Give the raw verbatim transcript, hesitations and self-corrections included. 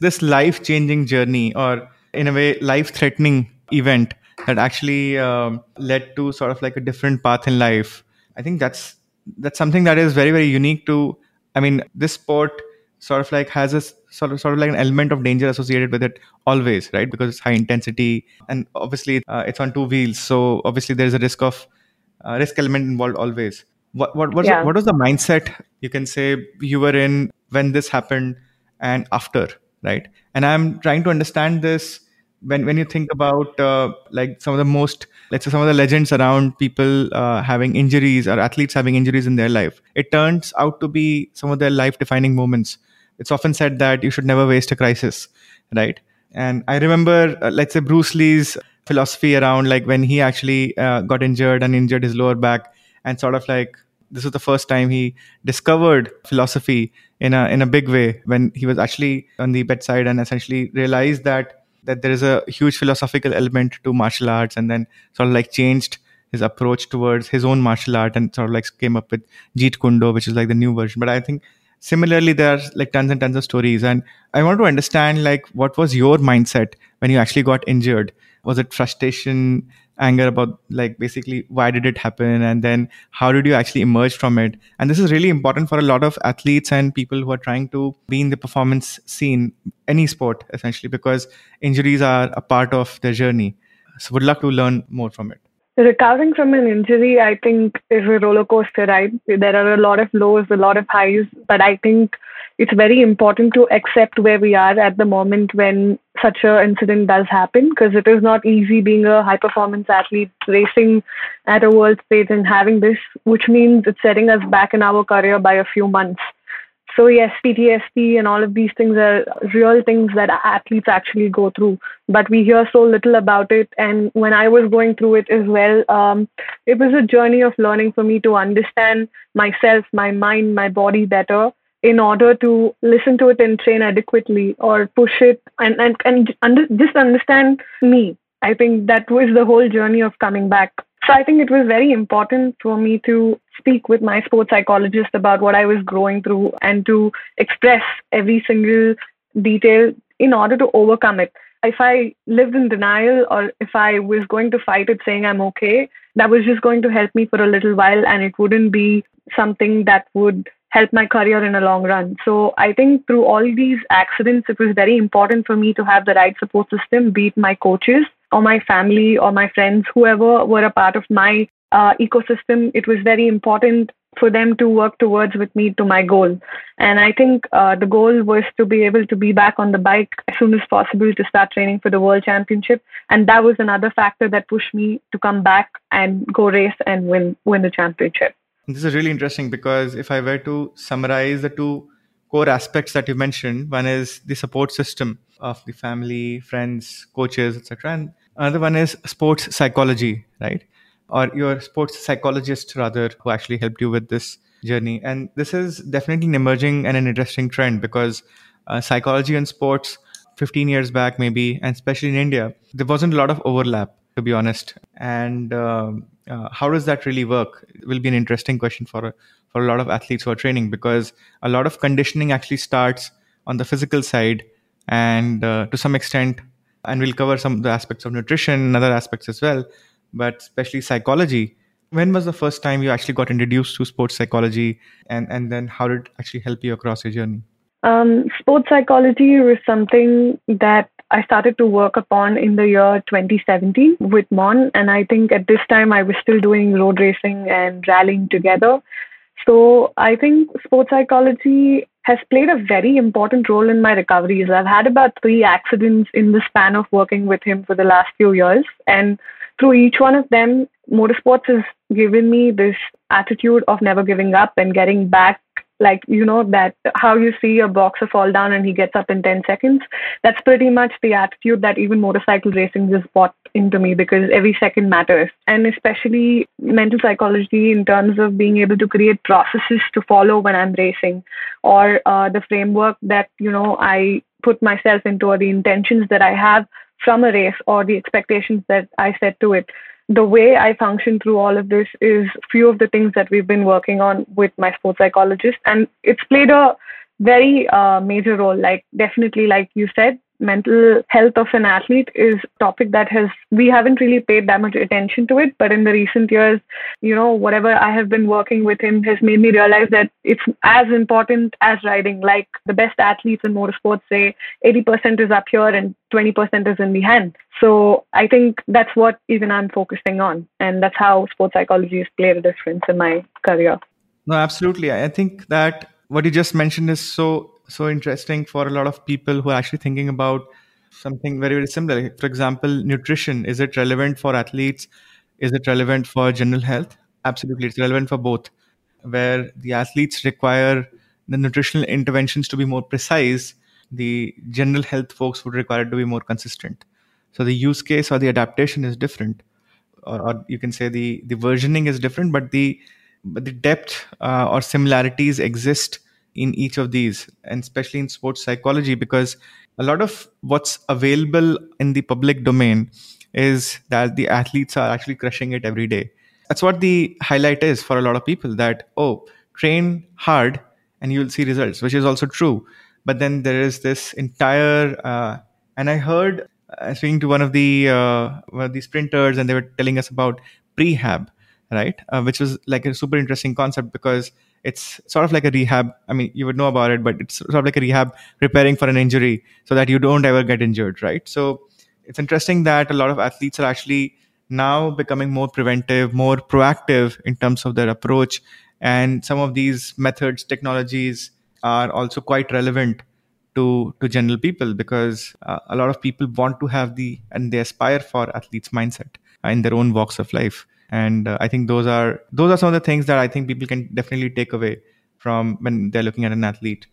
this life-changing journey, or in a way, life-threatening event that actually um, led to sort of like a different path in life. I think that's that's something that is very, very unique to, I mean, this sport sort of like has a sort of sort of like an element of danger associated with it always, right? Because it's high intensity and obviously uh, it's on two wheels. So obviously there's a risk of uh, risk element involved always. What what was yeah. what was the mindset, you can say, you were in when this happened and after, right? And I'm trying to understand this when when you think about uh, like some of the most, let's say some of the legends around people uh, having injuries or athletes having injuries in their life. It turns out to be some of their life-defining moments. It's often said that you should never waste a crisis, right? And I remember, uh, let's say, Bruce Lee's philosophy around like when he actually uh, got injured and injured his lower back, and sort of like this was the first time he discovered philosophy in a in a big way, when he was actually on the bedside and essentially realized that that there is a huge philosophical element to martial arts, and then sort of like changed his approach towards his own martial art and sort of like came up with Jeet Kune Do, which is like the new version. But I think similarly, there are like tons and tons of stories. And I want to understand, like, what was your mindset when you actually got injured? Was it frustration, anger about like basically why did it happen? And then how did you actually emerge from it? And this is really important for a lot of athletes and people who are trying to be in the performance scene, any sport essentially, because injuries are a part of their journey. So would love to learn more from it. Recovering from an injury, I think, is a roller coaster, right? There are a lot of lows, a lot of highs, but I think it's very important to accept where we are at the moment when such an incident does happen, because it is not easy being a high-performance athlete, racing at a world stage and having this, which means it's setting us back in our career by a few months. So yes, P T S D and all of these things are real things that athletes actually go through, but we hear so little about it. And when I was going through it as well, um, it was a journey of learning for me to understand myself, my mind, my body better, in order to listen to it and train adequately, or push it and, and, and under, just understand me. I think that was the whole journey of coming back. So I think it was very important for me to speak with my sports psychologist about what I was going through and to express every single detail in order to overcome it. If I lived in denial, or if I was going to fight it saying I'm okay, that was just going to help me for a little while, and it wouldn't be something that would help my career in the long run. So I think through all these accidents, it was very important for me to have the right support system, be it my coaches or my family or my friends, whoever were a part of my uh, ecosystem. It was very important for them to work towards with me to my goal. And I think uh, the goal was to be able to be back on the bike as soon as possible, to start training for the World Championship. And that was another factor that pushed me to come back and go race and win, win the championship. This is really interesting, because if I were to summarize the two core aspects that you mentioned, one is the support system of the family, friends, coaches, et cetera, and another one is sports psychology, right? Or your sports psychologist, rather, who actually helped you with this journey. And this is definitely an emerging and an interesting trend, because uh, psychology and sports fifteen years back, maybe, and especially in India, there wasn't a lot of overlap, to be honest. And um, uh, how does that really work? It will be an interesting question for a, for a lot of athletes who are training, because a lot of conditioning actually starts on the physical side, and uh, to some extent, and we'll cover some of the aspects of nutrition and other aspects as well, but especially psychology. When was the first time you actually got introduced to sports psychology, and, and then how did it actually help you across your journey? Um, sports psychology was something that I started to work upon in the year twenty seventeen with Mon. And I think at this time I was still doing road racing and rallying together. So I think sports psychology has played a very important role in my recoveries. I've had about three accidents in the span of working with him for the last few years. And through each one of them, motorsports has given me this attitude of never giving up and getting back. Like, you know, that how you see a boxer fall down and he gets up in ten seconds. That's pretty much the attitude that even motorcycle racing just brought into me, because every second matters. And especially mental psychology in terms of being able to create processes to follow when I'm racing, or uh, the framework that, you know, I put myself into, or the intentions that I have from a race, or the expectations that I set to it. The way I function through all of this is few of the things that we've been working on with my sports psychologist. And it's played a very uh, major role. Like definitely, like you said, mental health of an athlete is a topic that has, we haven't really paid that much attention to it. But in the recent years, you know, whatever I have been working with him has made me realize that it's as important as riding. Like the best athletes in motorsports say eighty percent is up here and twenty percent is in the hand. So I think that's what even I'm focusing on. And that's how sports psychology has played a difference in my career. No, absolutely. I think that what you just mentioned is so so interesting for a lot of people who are actually thinking about something very, very similar. For example, nutrition. Is it relevant for athletes? Is it relevant for general health? Absolutely. It's relevant for both, where the athletes require the nutritional interventions to be more precise. The general health folks would require it to be more consistent. So the use case or the adaptation is different, or, or you can say the, the versioning is different, but the, but the depth uh, or similarities exist in each of these, and especially in sports psychology, because a lot of what's available in the public domain is that the athletes are actually crushing it every day. That's what the highlight is for a lot of people, that, oh, train hard and you'll see results, which is also true. But then there is this entire, uh, and I heard uh, speaking to one of the uh, one of the sprinters, and they were telling us about prehab, right? Uh, which was like a super interesting concept, because it's sort of like a rehab. I mean, you would know about it, but it's sort of like a rehab, preparing for an injury so that you don't ever get injured, right? So it's interesting that a lot of athletes are actually now becoming more preventive, more proactive in terms of their approach. And some of these methods, technologies are also quite relevant to, to general people, because uh, a lot of people want to have the, and they aspire for athletes' mindset in their own walks of life. And uh, I think those are those are some of the things that I think people can definitely take away from when they're looking at an athlete